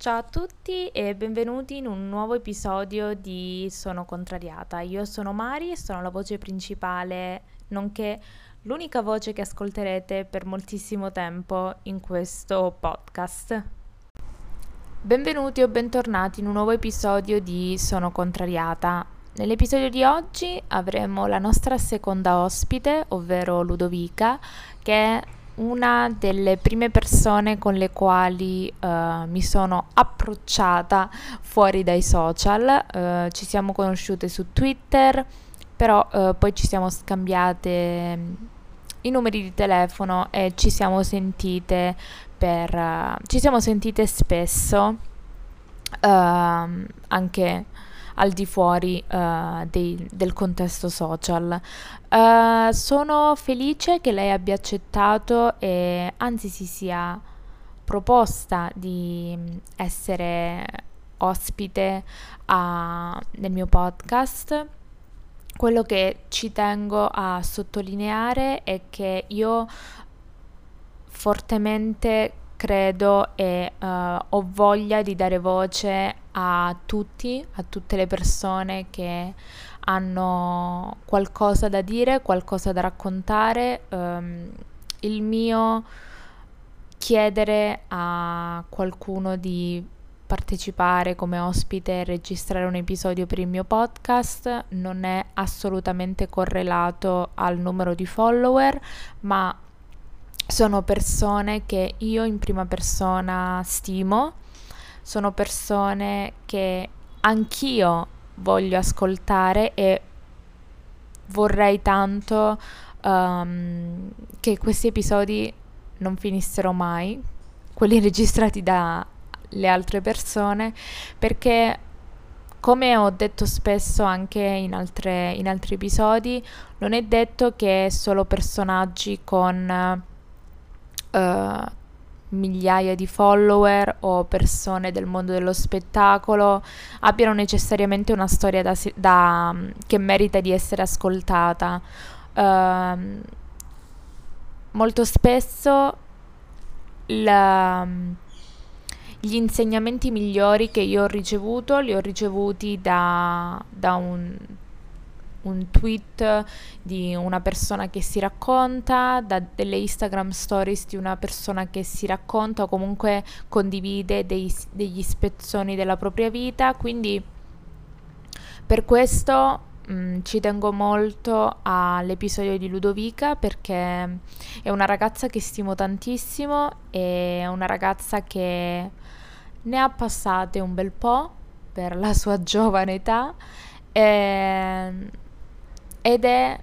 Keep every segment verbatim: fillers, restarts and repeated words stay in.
Ciao a tutti e benvenuti in un nuovo episodio di Sono Contrariata. Io sono Mari e sono la voce principale, nonché l'unica voce che ascolterete per moltissimo tempo in questo podcast. Benvenuti o bentornati in un nuovo episodio di Sono Contrariata. Nell'episodio di oggi avremo la nostra seconda ospite, ovvero Ludovica, che è una delle prime persone con le quali uh, mi sono approcciata fuori dai social. Uh, ci siamo conosciute su Twitter, però uh, poi ci siamo scambiate i numeri di telefono e ci siamo sentite per uh, ci siamo sentite spesso uh, anche al di fuori uh, dei, del contesto social. Uh, sono felice che lei abbia accettato e anzi si sia proposta di essere ospite a, nel mio podcast. Quello che ci tengo a sottolineare è che io fortemente credo e uh, ho voglia di dare voce a tutti, a tutte le persone che hanno qualcosa da dire, qualcosa da raccontare. Um, il mio chiedere a qualcuno di partecipare come ospite e registrare un episodio per il mio podcast non è assolutamente correlato al numero di follower, ma sono persone che io in prima persona stimo, sono persone che anch'io voglio ascoltare e vorrei tanto um, che questi episodi non finissero mai, quelli registrati dalle altre persone, perché come ho detto spesso anche in, altre, in altri episodi, non è detto che solo personaggi con Uh, migliaia di follower o persone del mondo dello spettacolo abbiano necessariamente una storia da, da, che merita di essere ascoltata. Uh, molto spesso la, gli insegnamenti migliori che io ho ricevuto li ho ricevuti da, da un un tweet di una persona che si racconta, da delle Instagram stories di una persona che si racconta o comunque condivide dei, degli spezzoni della propria vita, quindi per questo mh, ci tengo molto all'episodio di Ludovica, perché è una ragazza che stimo tantissimo, è una ragazza che ne ha passate un bel po' per la sua giovane età e ed è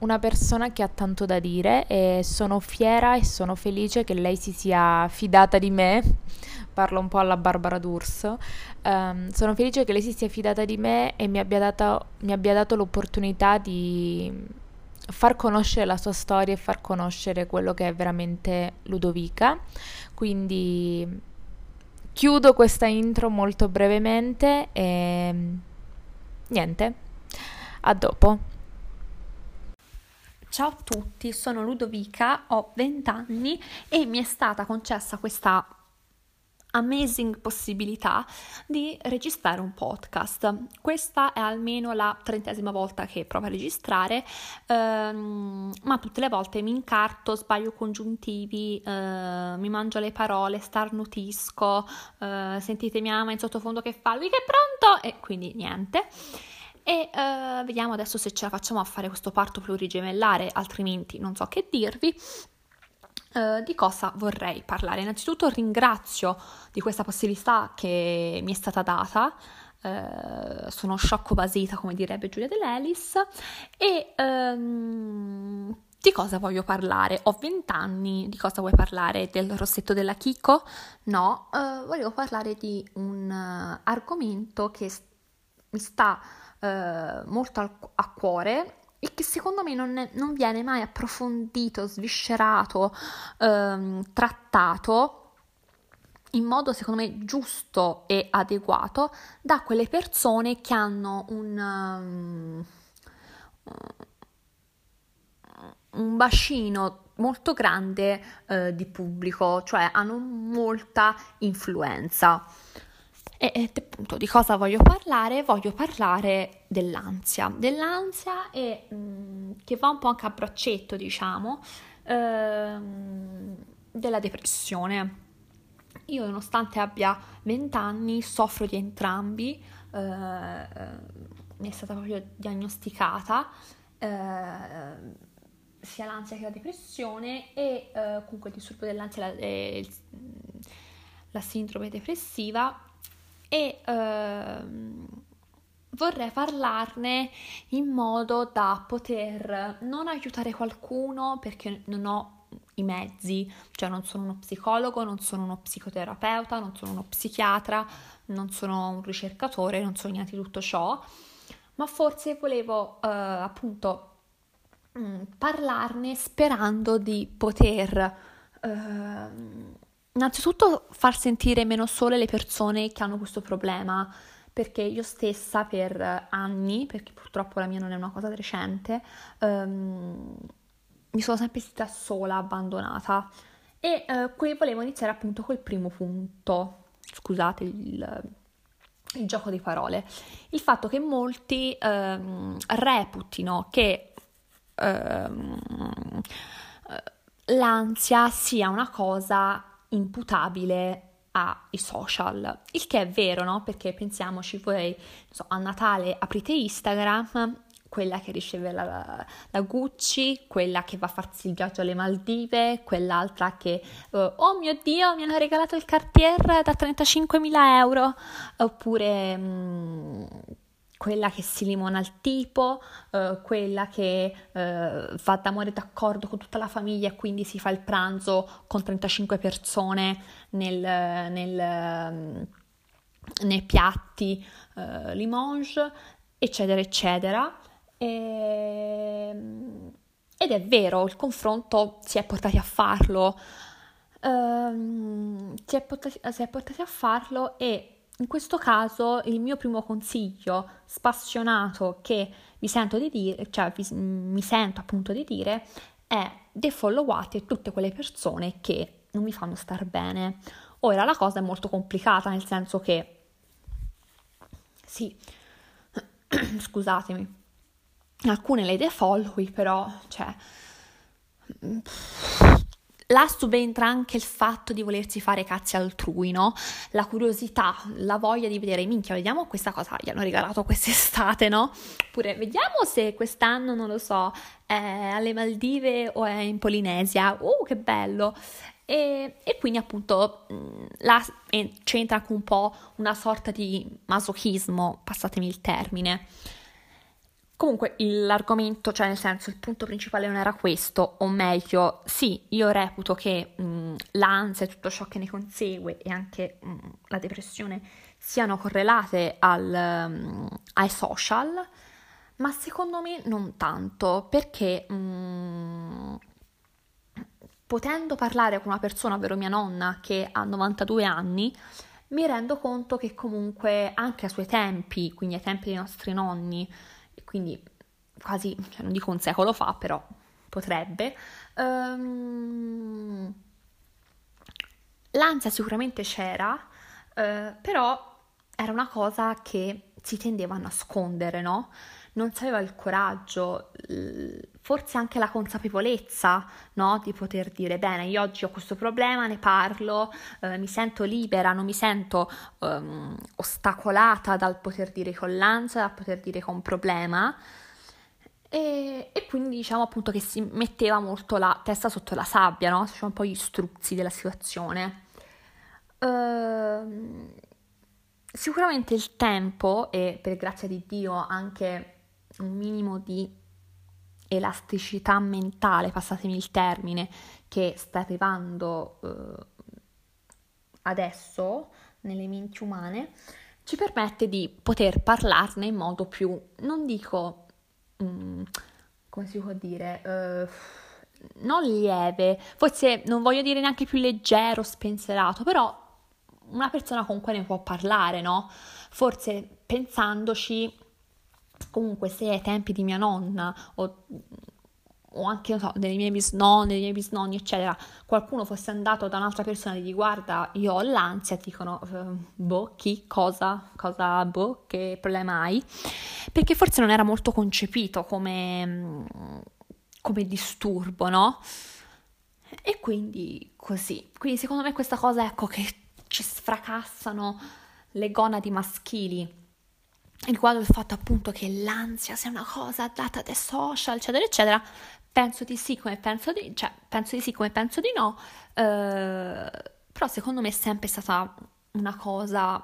una persona che ha tanto da dire e sono fiera e sono felice che lei si sia fidata di me. Parlo un po' alla Barbara D'Urso. Um, sono felice che lei si sia fidata di me e mi abbia, data, mi abbia dato l'opportunità di far conoscere la sua storia e far conoscere quello che è veramente Ludovica. Quindi chiudo questa intro molto brevemente e niente. A dopo. Ciao a tutti, sono Ludovica, ho venti anni e mi è stata concessa questa amazing possibilità di registrare un podcast. Questa è almeno la trentesima volta che provo a registrare, ehm, ma tutte le volte mi incarto, sbaglio congiuntivi, eh, mi mangio le parole, starnutisco, eh, sentite mia mamma in sottofondo che fa lui che è pronto e quindi niente. E uh, vediamo adesso se ce la facciamo a fare questo parto plurigemellare, altrimenti non so che dirvi. Uh, di cosa vorrei parlare? Innanzitutto ringrazio di questa possibilità che mi è stata data, uh, sono sciocco-basita come direbbe Giulia De Lellis, e um, di cosa voglio parlare? Ho venti anni, di cosa vuoi parlare? Del rossetto della Kiko? No, uh, volevo parlare di un uh, argomento che st- mi sta molto a cuore e che secondo me non, è, non viene mai approfondito, sviscerato, ehm, trattato in modo secondo me giusto e adeguato da quelle persone che hanno un, um, un bacino molto grande eh, di pubblico, cioè hanno molta influenza. E, e appunto di cosa voglio parlare? Voglio parlare dell'ansia, dell'ansia e, mh, che va un po' anche a braccetto, diciamo, ehm, della depressione. Io, nonostante abbia venti anni, soffro di entrambi, eh, mi è stata proprio diagnosticata eh, sia l'ansia che la depressione e eh, comunque il disturbo dell'ansia e la, la, la sindrome depressiva, e eh, vorrei parlarne in modo da poter non aiutare qualcuno, perché non ho i mezzi, cioè non sono uno psicologo, non sono uno psicoterapeuta, non sono uno psichiatra, non sono un ricercatore, non sono niente di tutto ciò, ma forse volevo eh, appunto mh, parlarne sperando di poter eh, innanzitutto far sentire meno sole le persone che hanno questo problema, perché io stessa per anni, perché purtroppo la mia non è una cosa recente, ehm, mi sono sempre stata sola, abbandonata, e eh, qui volevo iniziare appunto col primo punto, scusate il, il gioco di parole, il fatto che molti ehm, reputino che ehm, l'ansia sia una cosa imputabile ai social, il che è vero, no? Perché pensiamoci, poi non so, a Natale aprite Instagram, quella che riceve la, la Gucci, quella che va a farsi il viaggio alle Maldive, quell'altra che, uh, oh mio Dio, mi hanno regalato il Cartier da trentacinquemila euro, oppure mh, quella che si limona al tipo, uh, quella che uh, va d'amore d'accordo con tutta la famiglia e quindi si fa il pranzo con trentacinque persone nel... nel, nei piatti uh, Limoges, eccetera, eccetera. Ed è vero, il confronto si è portati a farlo, um, si, è portati, si è portati a farlo, e in questo caso il mio primo consiglio spassionato che vi sento di dire, cioè vi, mi sento appunto di dire, è defollowate tutte quelle persone che non mi fanno star bene. Ora la cosa è molto complicata, nel senso che sì, scusatemi, alcune le defollowi, però cioè là subentra anche il fatto di volersi fare cazzi altrui, no? La curiosità, la voglia di vedere, minchia, vediamo questa cosa gli hanno regalato quest'estate, no? Oppure vediamo se quest'anno, non lo so, è alle Maldive o è in Polinesia, oh che bello! E, e quindi appunto là c'entra anche un po' una sorta di masochismo, passatemi il termine. Comunque l'argomento, cioè nel senso il punto principale non era questo, o meglio sì, io reputo che mh, l'ansia e tutto ciò che ne consegue e anche mh, la depressione siano correlate al, mh, ai social, ma secondo me non tanto, perché mh, potendo parlare con una persona, ovvero mia nonna, che ha novantadue anni, mi rendo conto che comunque anche ai suoi tempi, quindi ai tempi dei nostri nonni, quindi quasi, cioè non dico un secolo fa, però potrebbe, um, l'ansia sicuramente c'era, uh, però era una cosa che si tendeva a nascondere, no? Non si aveva il coraggio, forse anche la consapevolezza, no? Di poter dire, bene, io oggi ho questo problema, ne parlo, eh, mi sento libera, non mi sento um, ostacolata dal poter dire con l'ansia, dal poter dire con problema, e, e quindi diciamo appunto che si metteva molto la testa sotto la sabbia, no? Faceva un po' gli struzzi della situazione. Ehm... Sicuramente il tempo e, per grazia di Dio, anche un minimo di elasticità mentale, passatemi il termine, che sta arrivando eh, adesso nelle menti umane, ci permette di poter parlarne in modo più, non dico, mh, come si può dire, eh, non lieve, forse non voglio dire neanche più leggero, spensierato, però una persona con cui ne può parlare, no? Forse pensandoci, comunque se ai tempi di mia nonna o, o anche, non so, delle mie bisnonne, dei miei bisnonni, eccetera, qualcuno fosse andato da un'altra persona e gli guarda, io ho l'ansia, ti dicono, boh, chi, cosa, cosa, boh, che problema hai? Perché forse non era molto concepito come, come disturbo, no? E quindi così. Quindi secondo me questa cosa, ecco, che ci sfracassano le gonadi maschili, riguardo il fatto appunto che l'ansia sia una cosa data dai social, eccetera, eccetera, penso di sì come penso di, cioè, penso di sì come penso di no, eh, però secondo me è sempre stata una cosa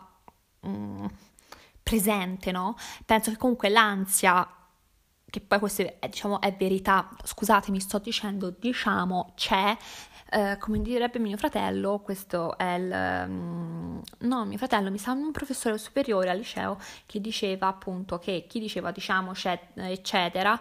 mh, presente, no? Penso che comunque l'ansia, che poi questo è, diciamo, è verità, scusatemi, sto dicendo, diciamo, c'è, eh, come direbbe mio fratello, questo è il... Mh, no, mio fratello, mi sa, un professore superiore al liceo, che diceva appunto che chi diceva diciamo eccetera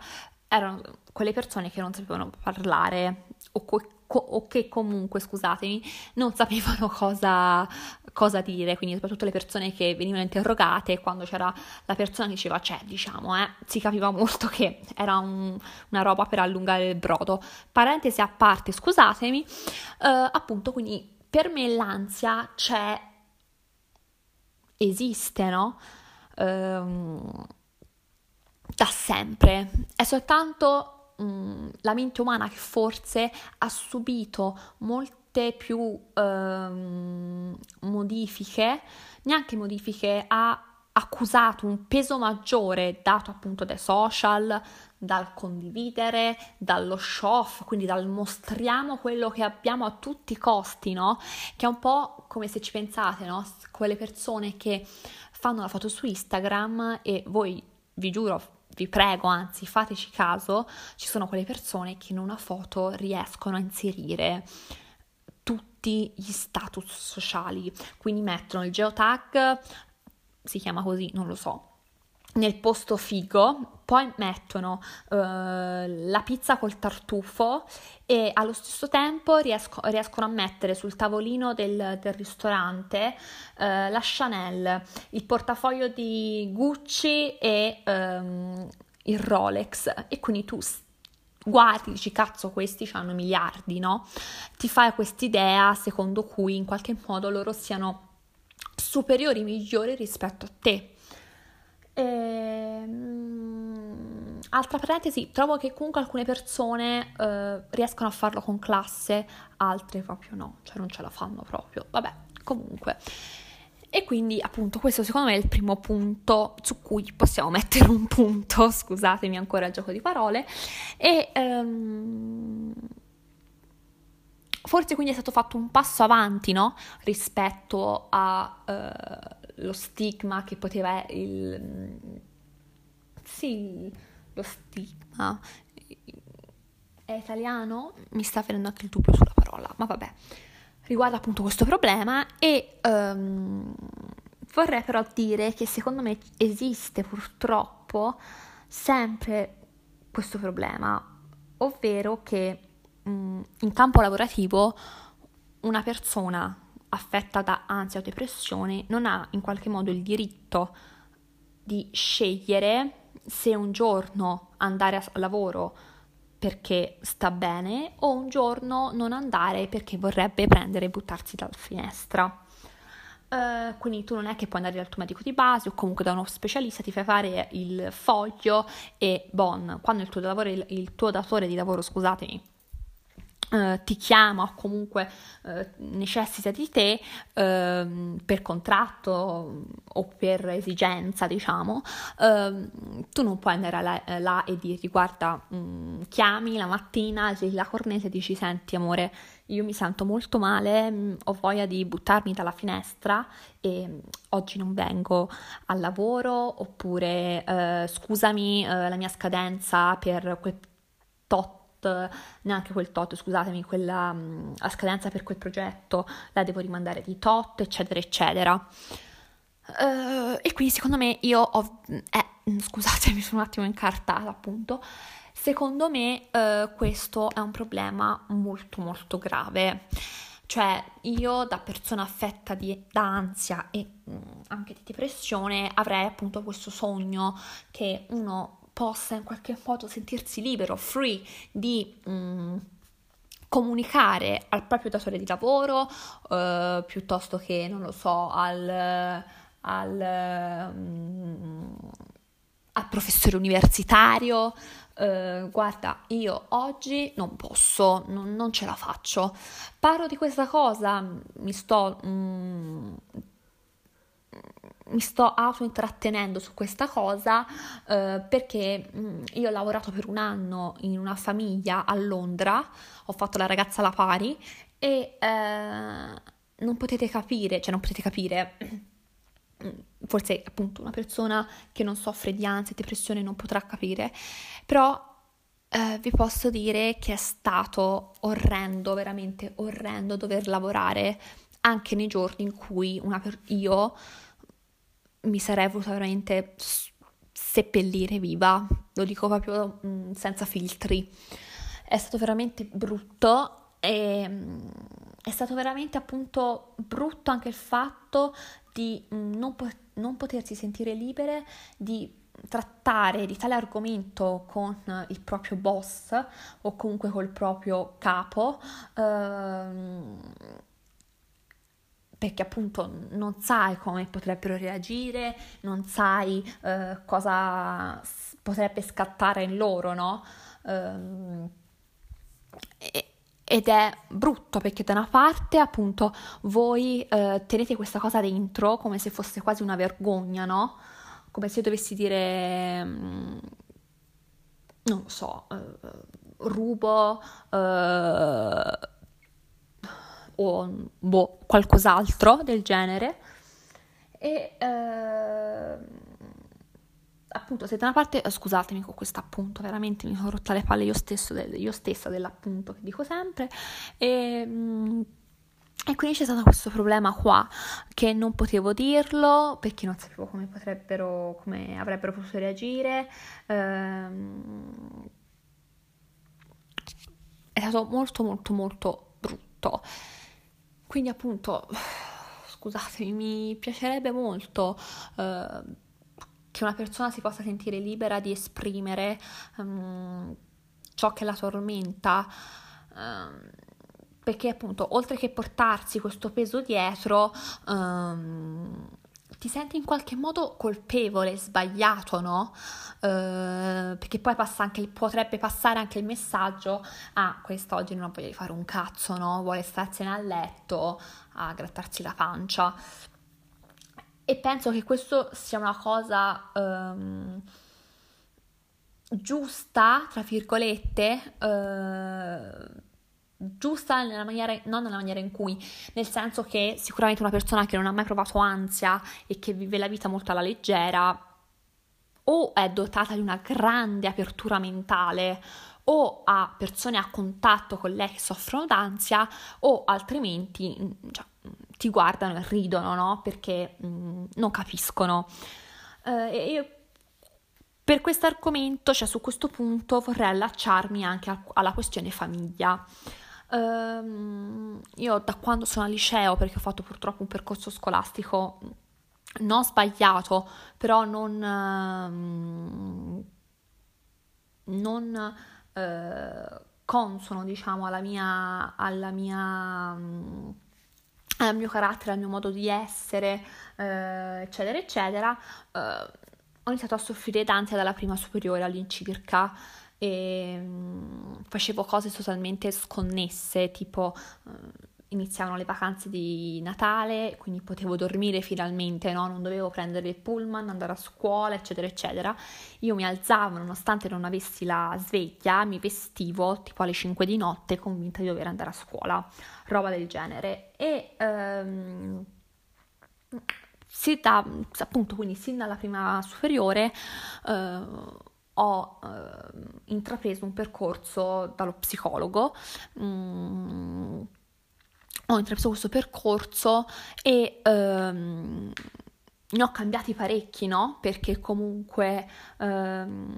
erano quelle persone che non sapevano parlare o, co- o che comunque, scusatemi, non sapevano cosa, cosa dire, quindi soprattutto le persone che venivano interrogate, quando c'era la persona che diceva c'è, diciamo, eh, si capiva molto che era un, una roba per allungare il brodo. Parentesi a parte, scusatemi, eh, appunto, quindi per me l'ansia c'è, esiste, no? Ehm, da sempre. È soltanto mh, la mente umana che forse ha subito molte più ehm, modifiche, neanche modifiche, ha accusato un peso maggiore dato appunto dai social, dal condividere, dallo show off, quindi dal mostriamo quello che abbiamo a tutti i costi, no? Che è un po' come, se ci pensate, no? Quelle persone che fanno la foto su Instagram, e voi, vi giuro, vi prego, anzi fateci caso, ci sono quelle persone che in una foto riescono a inserire tutti gli status sociali, quindi mettono il geotag, si chiama così, non lo so, nel posto figo, poi mettono uh, la pizza col tartufo e allo stesso tempo riesco, riescono a mettere sul tavolino del, del ristorante uh, la Chanel, il portafoglio di Gucci e um, il Rolex, e quindi tu guardi, dici cazzo, questi hanno miliardi, no? Ti fai quest'idea secondo cui in qualche modo loro siano superiori, migliori rispetto a te. Ehm, altra parentesi, trovo che comunque alcune persone eh, riescono a farlo con classe, altre proprio no, cioè non ce la fanno proprio, vabbè, comunque. E quindi appunto questo secondo me è il primo punto su cui possiamo mettere un punto, scusatemi ancora il gioco di parole, e ehm, forse quindi è stato fatto un passo avanti, no? Rispetto allo eh, stigma che poteva... Il, sì, lo stigma... È italiano? Mi sta venendo anche il dubbio sulla parola, ma vabbè. Riguarda appunto questo problema, e um, vorrei però dire che secondo me esiste purtroppo sempre questo problema, ovvero che in campo lavorativo una persona affetta da ansia o depressione non ha in qualche modo il diritto di scegliere se un giorno andare a lavoro perché sta bene o un giorno non andare perché vorrebbe prendere e buttarsi dalla finestra. Uh, quindi tu non è che puoi andare dal tuo medico di base o comunque da uno specialista, ti fai fare il foglio e bon, quando il tuo, lavoro, il tuo datore di lavoro, scusatemi, Uh, ti chiama o comunque uh, necessita di te uh, per contratto o per esigenza, diciamo, uh, tu non puoi andare là, là e dirti guarda, mh, chiami la mattina, sei la cornese e dici senti amore, io mi sento molto male, mh, ho voglia di buttarmi dalla finestra e mh, oggi non vengo al lavoro, oppure uh, scusami uh, la mia scadenza per quel tot, neanche quel tot, scusatemi, quella, la scadenza per quel progetto la devo rimandare di tot, eccetera, eccetera. Uh, e quindi secondo me io ho, eh, scusatemi, sono un attimo incartata appunto, secondo me uh, questo è un problema molto molto grave, cioè io da persona affetta di, da ansia e mh, anche di depressione avrei appunto questo sogno che uno possa in qualche modo sentirsi libero, free, di mh, comunicare al proprio datore di lavoro, eh, piuttosto che, non lo so, al, al, mh, al professore universitario. Uh, guarda, io oggi non posso, non, non ce la faccio. Parlo di questa cosa, mi sto, mm, mi sto autointrattenendo su questa cosa uh, perché mm, io ho lavorato per un anno in una famiglia a Londra, ho fatto la ragazza alla pari e uh, non potete capire, cioè non potete capire... forse appunto una persona che non soffre di ansia e depressione non potrà capire, però eh, vi posso dire che è stato orrendo, veramente orrendo dover lavorare anche nei giorni in cui una per- io mi sarei voluta veramente seppellire viva, lo dico proprio mh, senza filtri. È stato veramente brutto e mh, è stato veramente appunto brutto anche il fatto di non, po- non potersi sentire libere di trattare di tale argomento con il proprio boss o comunque col proprio capo, ehm, perché appunto non sai come potrebbero reagire, non sai eh, cosa s- potrebbe scattare in loro, no? Ehm, e- Ed è brutto perché da una parte appunto voi eh, tenete questa cosa dentro come se fosse quasi una vergogna, no? Come se io dovessi dire, mh, non so, eh, rubo eh, o boh, qualcos'altro del genere. E eh, appunto se da una parte, scusatemi con questo appunto, veramente mi sono rotta le palle io, stesso, io stessa dell'appunto che dico sempre, e, e quindi c'è stato questo problema qua che non potevo dirlo perché non sapevo come potrebbero, come avrebbero potuto reagire. Ehm, è stato molto molto molto brutto, quindi appunto scusatemi, mi piacerebbe molto eh, che una persona si possa sentire libera di esprimere um, ciò che la tormenta, um, perché appunto oltre che portarsi questo peso dietro, um, ti senti in qualche modo colpevole, sbagliato, no? Uh, perché poi passa anche, potrebbe passare anche il messaggio: ah, quest'oggi non ha voglia di fare un cazzo, no? Vuole starsene a letto a grattarsi la pancia. E penso che questo sia una cosa um, giusta, tra virgolette, uh, giusta nella maniera, non nella maniera in cui, nel senso che sicuramente una persona che non ha mai provato ansia e che vive la vita molto alla leggera o è dotata di una grande apertura mentale o ha persone a contatto con lei che soffrono d'ansia o altrimenti... Cioè, ti guardano e ridono, no? Perché mh, non capiscono. Eh, e io per questo argomento, cioè su questo punto, vorrei allacciarmi anche a, alla questione famiglia. Eh, io da quando sono al liceo, perché ho fatto purtroppo un percorso scolastico non sbagliato, però non, eh, non eh, consono, diciamo, alla mia... Alla mia mh, al mio carattere, al mio modo di essere, eh, eccetera, eccetera, eh, ho iniziato a soffrire d'ansia dalla prima superiore all'incirca e mh, facevo cose totalmente sconnesse, tipo eh, iniziavano le vacanze di Natale, quindi potevo dormire finalmente, no? Non dovevo prendere il pullman, andare a scuola, eccetera, eccetera. Io mi alzavo, nonostante non avessi la sveglia, mi vestivo tipo alle cinque di notte, convinta di dover andare a scuola, roba del genere. E ehm, si da, appunto, quindi sin dalla prima superiore eh, ho eh, intrapreso un percorso dallo psicologo, mm, ho intrapreso questo percorso e ehm, ne ho cambiati parecchi, no? Perché comunque ehm,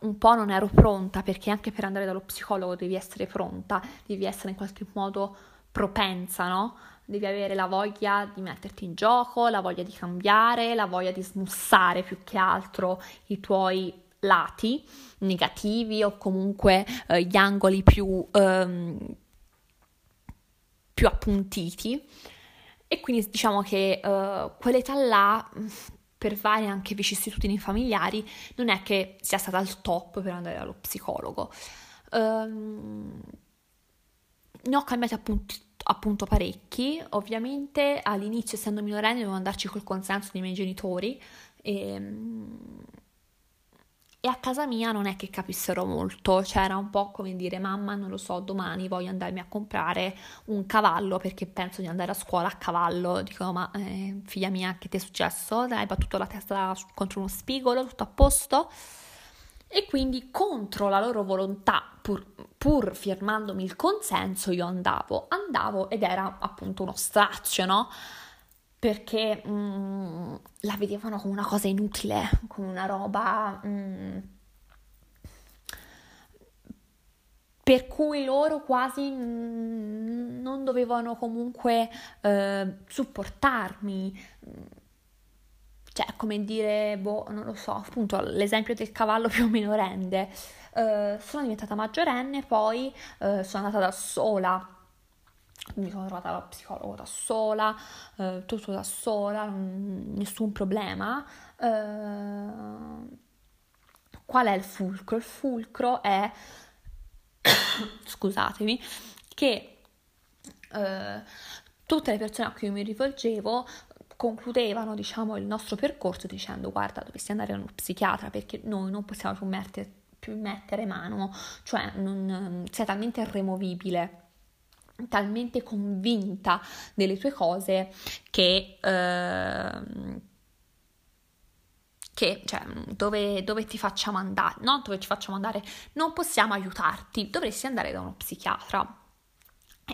un po' non ero pronta, perché anche per andare dallo psicologo devi essere pronta, devi essere in qualche modo propensa, no? Devi avere la voglia di metterti in gioco, la voglia di cambiare, la voglia di smussare più che altro i tuoi lati negativi o comunque eh, gli angoli più, ehm, più appuntiti, e quindi diciamo che eh, quell'età là, per varie anche vicissitudini familiari, non è che sia stata al top per andare allo psicologo. Um, ne ho cambiati appunto, appunto parecchi. Ovviamente all'inizio, essendo minorenne, dovevo andarci col consenso dei miei genitori e, e a casa mia non è che capissero molto, cioè era un po' come dire: mamma, non lo so, domani voglio andarmi a comprare un cavallo perché penso di andare a scuola a cavallo. Dicono: ma eh, figlia mia, che ti è successo? Dai, hai battuto la testa contro uno spigolo, tutto a posto? E quindi, contro la loro volontà, pur, pur firmandomi il consenso, io andavo, andavo ed era appunto uno straccio, no? Perché mm, la vedevano come una cosa inutile, come una roba mm, per cui loro quasi mm, non dovevano comunque eh, supportarmi. Cioè, come dire, boh, non lo so, appunto l'esempio del cavallo più minorenne. Eh, sono diventata maggiorenne, poi eh, sono andata da sola, mi sono trovata allo psicologo da sola, eh, tutto da sola, non, nessun problema. Eh, qual è il fulcro? Il fulcro è, scusatemi, che eh, tutte le persone a cui mi rivolgevo concludevano, diciamo, il nostro percorso dicendo: guarda, dovresti andare a uno psichiatra perché noi non possiamo più mettere, più mettere mano, cioè non, sei talmente irremovibile, talmente convinta delle tue cose che, eh, che cioè, dove, dove ti facciamo andare, no, dove ci facciamo andare, non possiamo aiutarti, dovresti andare da uno psichiatra.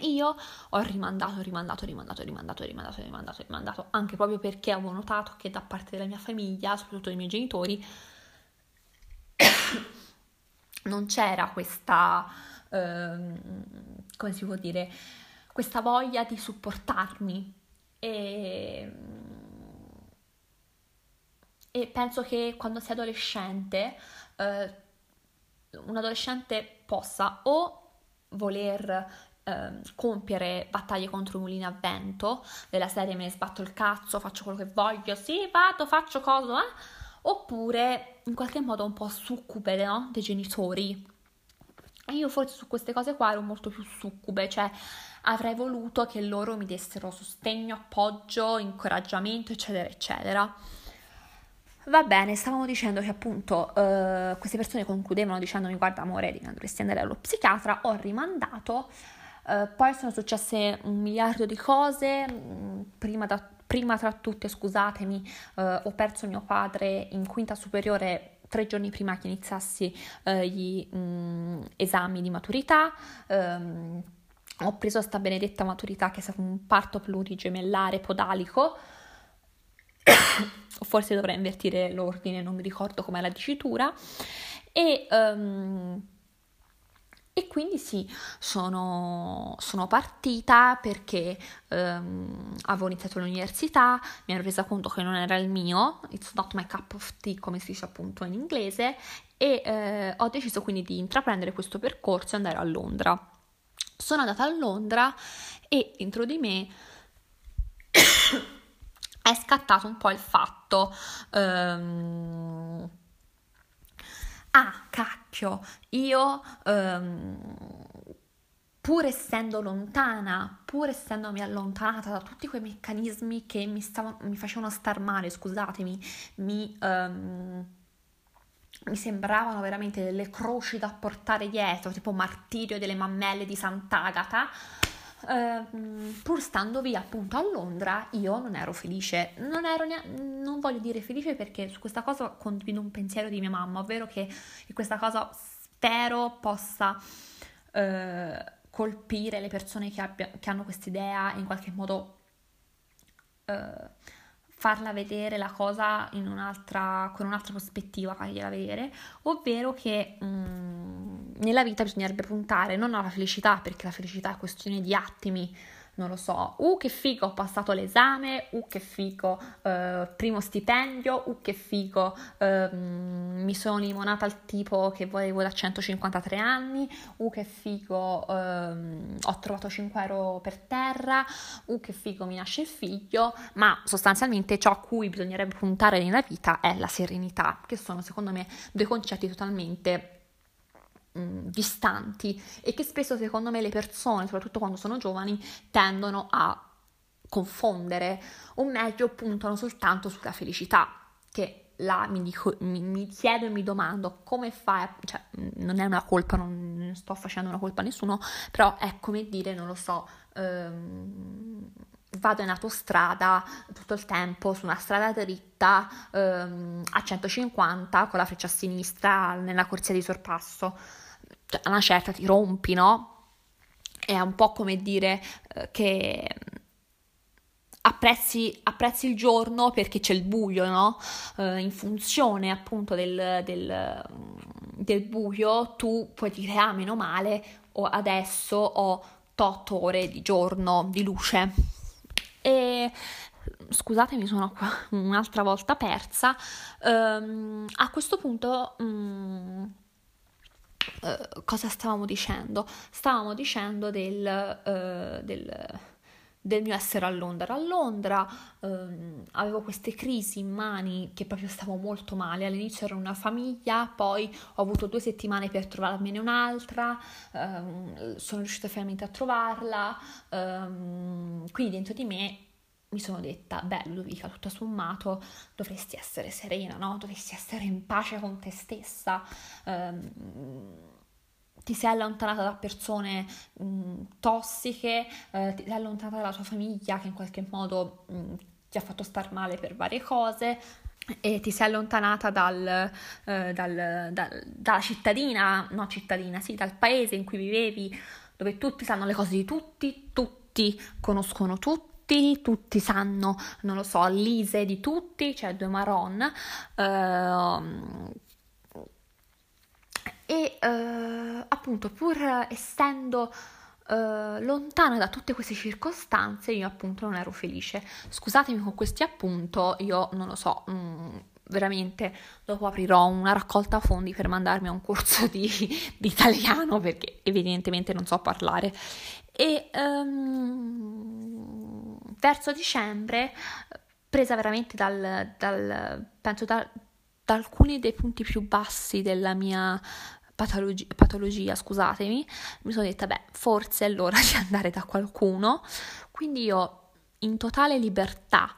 Io ho rimandato, rimandato, rimandato, rimandato, rimandato, rimandato, rimandato, anche proprio perché avevo notato che da parte della mia famiglia, soprattutto dei miei genitori, non c'era questa, ehm, come si può dire, questa voglia di supportarmi. E, e penso che quando sei adolescente, eh, un adolescente possa o voler compiere battaglie contro mulini a vento, della serie: me ne sbatto il cazzo, faccio quello che voglio, sì, vado, faccio cosa, eh? Oppure in qualche modo un po' succube, no? Dei genitori. Io forse su queste cose qua ero molto più succube, cioè avrei voluto che loro mi dessero sostegno, appoggio, incoraggiamento, eccetera eccetera. Va bene, stavamo dicendo che appunto eh, queste persone concludevano dicendomi: guarda amore, dovresti andare allo psichiatra. Ho rimandato. Uh, poi sono successe un miliardo di cose, prima, da, prima tra tutte, scusatemi, uh, ho perso mio padre in quinta superiore tre giorni prima che iniziassi uh, gli um, esami di maturità, um, ho preso sta benedetta maturità che è stato un parto plurigemellare podalico, forse dovrei invertire l'ordine, non mi ricordo com'è la dicitura, e... Um, E quindi sì, sono, sono partita perché ehm, avevo iniziato l'università, mi ero resa conto che non era il mio, it's not my cup of tea, come si dice appunto in inglese, e eh, ho deciso quindi di intraprendere questo percorso e andare a Londra. Sono andata a Londra e dentro di me è scattato un po' il fatto... Ehm, Ah, cacchio, io ehm, pur essendo lontana, pur essendomi allontanata da tutti quei meccanismi che mi, stavano, mi facevano star male, scusatemi, mi, ehm, mi sembravano veramente delle croci da portare dietro, tipo martirio delle mammelle di Sant'Agata, ehm, pur stando via appunto a Londra, io non ero felice, non ero neanche... Non voglio dire felice perché su questa cosa condivido un pensiero di mia mamma, ovvero che questa cosa spero possa eh, colpire le persone che, abbia, che hanno quest'idea e in qualche modo eh, farla vedere la cosa in un'altra, con un'altra prospettiva, fargliela vedere, ovvero che mh, nella vita bisognerebbe puntare non alla felicità, perché la felicità è questione di attimi, non lo so, uh che figo ho passato l'esame, uh che figo eh, primo stipendio, uh che figo eh, mi sono limonata al tipo che volevo da centocinquantatré anni, uh che figo eh, ho trovato cinque euro per terra, uh che figo mi nasce il figlio. Ma sostanzialmente ciò a cui bisognerebbe puntare nella vita è la serenità, che sono secondo me due concetti totalmente distanti e che spesso secondo me le persone, soprattutto quando sono giovani, tendono a confondere, o meglio puntano soltanto sulla felicità, che là mi, dico, mi, mi chiedo e mi domando come fai, cioè non è una colpa, non sto facendo una colpa a nessuno, però è come dire, non lo so, ehm, vado in autostrada tutto il tempo su una strada dritta ehm, a centocinquanta con la freccia a sinistra nella corsia di sorpasso, una certa ti rompi, no? È un po' come dire eh, che apprezzi, apprezzi il giorno perché c'è il buio, no? Eh, in funzione appunto del, del, del buio tu puoi dire, ah, meno male, o adesso ho otto ore di giorno di luce. E scusatemi, sono qua un'altra volta persa. Um, a questo punto um, uh, cosa stavamo dicendo? Stavamo dicendo del, uh, del, del mio essere a Londra. A Londra um, avevo queste crisi in mani che proprio stavo molto male. All'inizio ero una famiglia, poi ho avuto due settimane per trovarmene un'altra, um, sono riuscita finalmente a trovarla, um, quindi dentro di me mi sono detta, beh Ludovica, tutto sommato dovresti essere serena, no? Dovresti essere in pace con te stessa, um, ti sei allontanata da persone um, tossiche, uh, ti sei allontanata dalla tua famiglia che in qualche modo um, ti ha fatto star male per varie cose, e ti sei allontanata dal, uh, dal, dal, dalla cittadina, no cittadina, sì, dal paese in cui vivevi, dove tutti sanno le cose di tutti, tutti conoscono tutti, Tutti, tutti sanno, non lo so, l'ise di tutti, cioè due marron, uh, e uh, appunto pur essendo uh, lontana da tutte queste circostanze io appunto non ero felice. Scusatemi con questi appunto, io non lo so, mh, veramente dopo aprirò una raccolta fondi per mandarmi a un corso di, di italiano, perché evidentemente non so parlare. E um, verso dicembre, presa veramente dal, dal penso da, da alcuni dei punti più bassi della mia patologia, patologia, scusatemi, mi sono detta, beh, forse è l'ora di andare da qualcuno. Quindi io, in totale libertà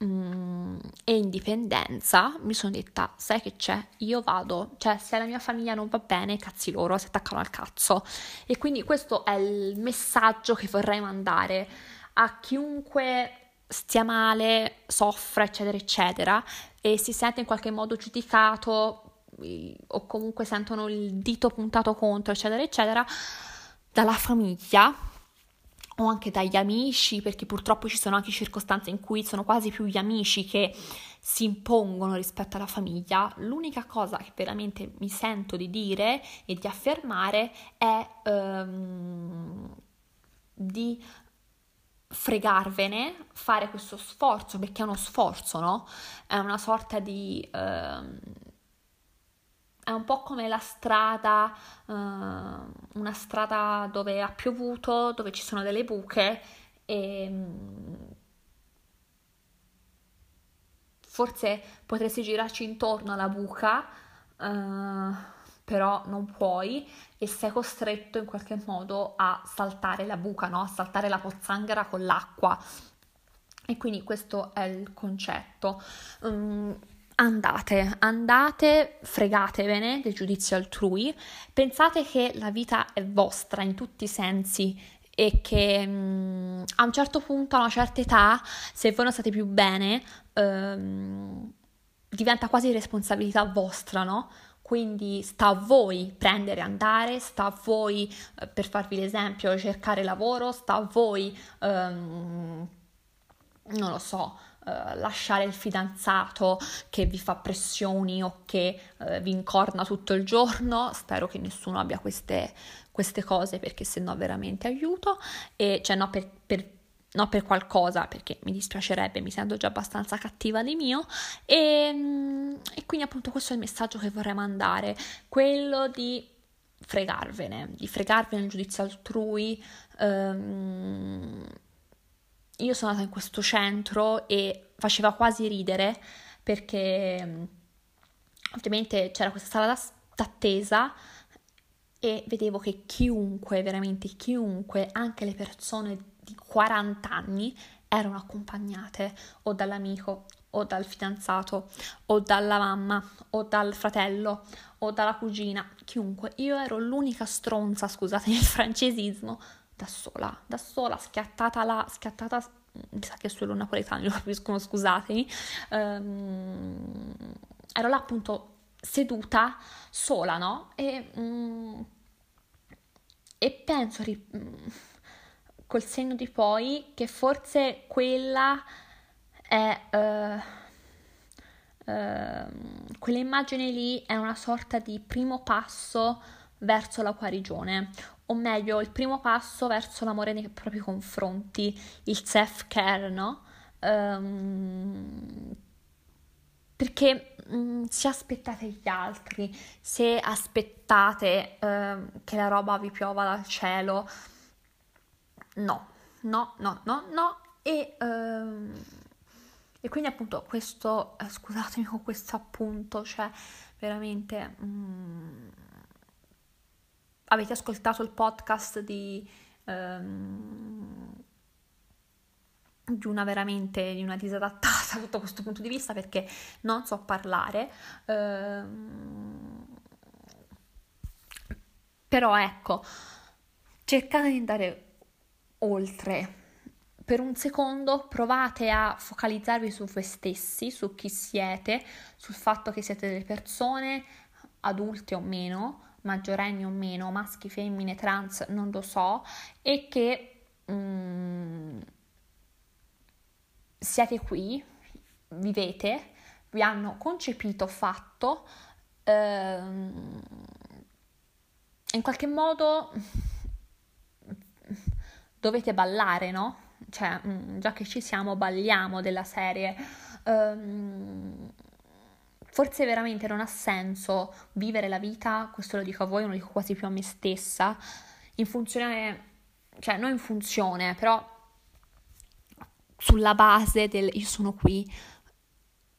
um, e indipendenza, mi sono detta, sai che c'è? Io vado, cioè se la mia famiglia non va bene, cazzi loro, si attaccano al cazzo. E quindi questo è il messaggio che vorrei mandare a chiunque stia male, soffra, eccetera, eccetera, e si sente in qualche modo giudicato o comunque sentono il dito puntato contro, eccetera, eccetera, dalla famiglia o anche dagli amici, perché purtroppo ci sono anche circostanze in cui sono quasi più gli amici che si impongono rispetto alla famiglia. L'unica cosa che veramente mi sento di dire e di affermare è um, di fregarvene, fare questo sforzo, perché è uno sforzo, no? È una sorta di uh, è un po' come la strada, uh, una strada dove ha piovuto, dove ci sono delle buche, e um, forse potresti girarci intorno alla buca, uh, però non puoi e sei costretto in qualche modo a saltare la buca, no? A saltare la pozzanghera con l'acqua. E quindi questo è il concetto. Um, andate, andate, fregatevene dei giudizi altrui, pensate che la vita è vostra in tutti i sensi e che um, a un certo punto, a una certa età, se voi non state più bene, um, diventa quasi responsabilità vostra, no? Quindi sta a voi prendere e andare, sta a voi, per farvi l'esempio, cercare lavoro, sta a voi, um, non lo so, eh, lasciare il fidanzato che vi fa pressioni o che eh, vi incorna tutto il giorno. Spero che nessuno abbia queste, queste cose, perché sennò veramente aiuto, e cioè no per, per No per qualcosa, perché mi dispiacerebbe, mi sento già abbastanza cattiva di mio, e, e quindi appunto questo è il messaggio che vorrei mandare, quello di fregarvene, di fregarvene il giudizio altrui. Um, io sono andata in questo centro e faceva quasi ridere, perché ovviamente c'era questa sala d'attesa, e vedevo che chiunque, veramente chiunque, anche le persone di quaranta anni erano accompagnate o dall'amico o dal fidanzato o dalla mamma o dal fratello o dalla cugina, chiunque. Io ero l'unica stronza, scusate il francesismo, da sola, da sola, schiattata là, schiattata, mi sa che sono napoletano, lo capiscono, scusatemi, ehm, ero là appunto seduta sola, no? E, mm, e penso... Ri- mm, col senno di poi, che forse quella è uh, uh, quella immagine lì è una sorta di primo passo verso la guarigione, o meglio il primo passo verso l'amore nei propri confronti, il self-care, no? Um, perché um, se aspettate gli altri, se aspettate uh, che la roba vi piova dal cielo, no, no, no, no, no, e, ehm, e quindi appunto questo, eh, scusatemi con questo appunto, cioè veramente mm, avete ascoltato il podcast di, ehm, di una veramente, di una disadattata sotto questo punto di vista, perché non so parlare, ehm, però ecco, cercate di andare oltre. Per un secondo provate a focalizzarvi su voi stessi, su chi siete, sul fatto che siete delle persone adulte o meno, maggiorenni o meno, maschi, femmine, trans, non lo so, e che mm, siete qui, vivete, vi hanno concepito, fatto, ehm, in qualche modo dovete ballare, no? Cioè, già che ci siamo, balliamo, della serie. Um, forse veramente non ha senso vivere la vita, questo lo dico a voi, non lo dico quasi più a me stessa, in funzione, cioè non in funzione, però sulla base del io sono qui,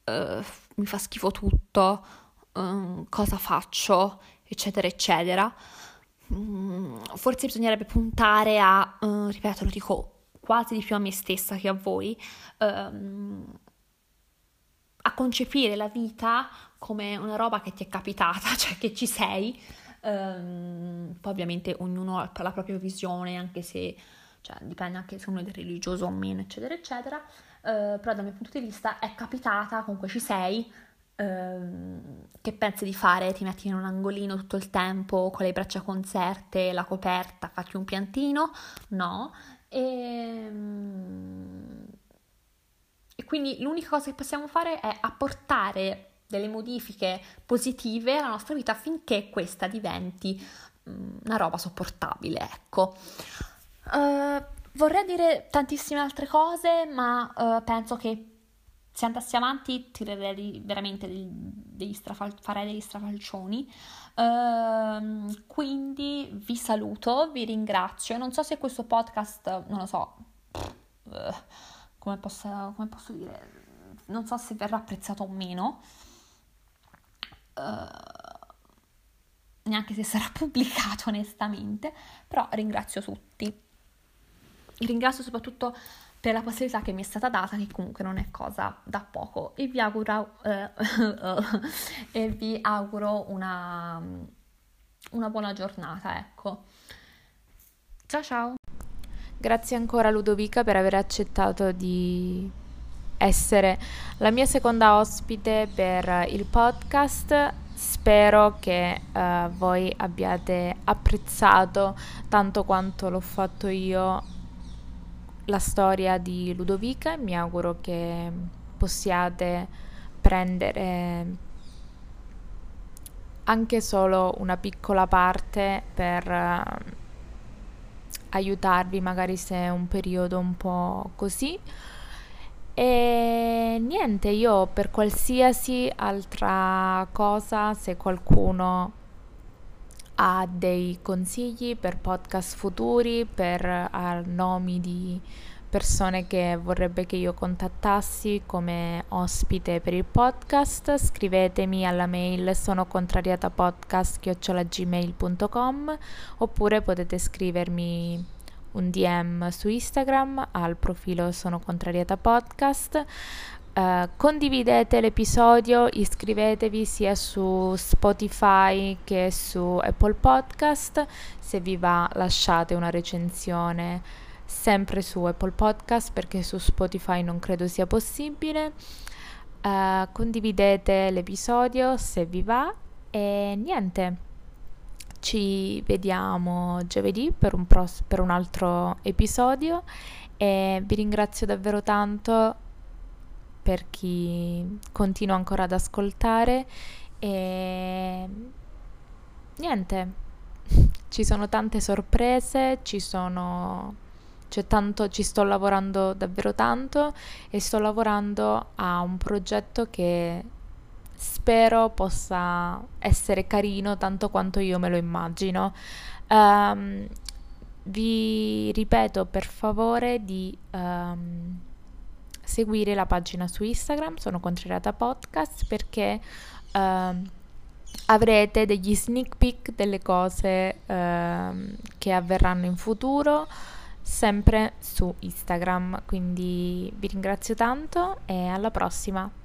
uh, mi fa schifo tutto, um, cosa faccio, eccetera, eccetera. Forse bisognerebbe puntare a, uh, ripeto, lo dico quasi di più a me stessa che a voi, uh, a concepire la vita come una roba che ti è capitata, cioè che ci sei, uh, poi ovviamente ognuno ha la propria visione, anche se, cioè, dipende anche se uno è religioso o meno, eccetera eccetera, uh, però dal mio punto di vista è capitata, comunque ci sei. Che pensi di fare? Ti metti in un angolino tutto il tempo con le braccia conserte, la coperta, fatti un piantino? No. E... e quindi l'unica cosa che possiamo fare è apportare delle modifiche positive alla nostra vita affinché questa diventi una roba sopportabile, ecco. Uh, vorrei dire tantissime altre cose, ma uh, penso che se andassi avanti tirerei veramente degli, degli strafal- farei degli strafalcioni, uh, quindi vi saluto, vi ringrazio, non so se questo podcast, non lo so, uh, come, posso, come posso dire, non so se verrà apprezzato o meno, uh, neanche se sarà pubblicato onestamente, però ringrazio tutti, ringrazio soprattutto per la possibilità che mi è stata data, che comunque non è cosa da poco, e vi auguro, eh, e vi auguro una, una buona giornata, ecco. Ciao ciao! Grazie ancora Ludovica per aver accettato di essere la mia seconda ospite per il podcast. Spero che eh, voi abbiate apprezzato tanto quanto l'ho fatto io la storia di Ludovica. Mi auguro che possiate prendere anche solo una piccola parte per aiutarvi, magari se è un periodo un po' così. E niente, io per qualsiasi altra cosa, se qualcuno ha dei consigli per podcast futuri, per nomi di persone che vorrebbe che io contattassi come ospite per il podcast, scrivetemi alla mail sono contrariata podcast chiocciola gmail punto com, oppure potete scrivermi un D M su Instagram al profilo Sono Contrariata Podcast. Uh, condividete l'episodio, iscrivetevi sia su Spotify che su Apple Podcast. Se vi va, lasciate una recensione sempre su Apple Podcast, perché su Spotify non credo sia possibile. Uh, condividete l'episodio se vi va, e niente, ci vediamo giovedì per un, pros- per un altro episodio, e vi ringrazio davvero tanto per chi continua ancora ad ascoltare. E niente, ci sono tante sorprese, ci sono c'è tanto, ci sto lavorando davvero tanto, e sto lavorando a un progetto che spero possa essere carino tanto quanto io me lo immagino. Um, vi ripeto, per favore, di um, seguire la pagina su Instagram Sono Contrariata Podcast, perché um, avrete degli sneak peek delle cose um, che avverranno in futuro, sempre su Instagram. Quindi vi ringrazio tanto e alla prossima.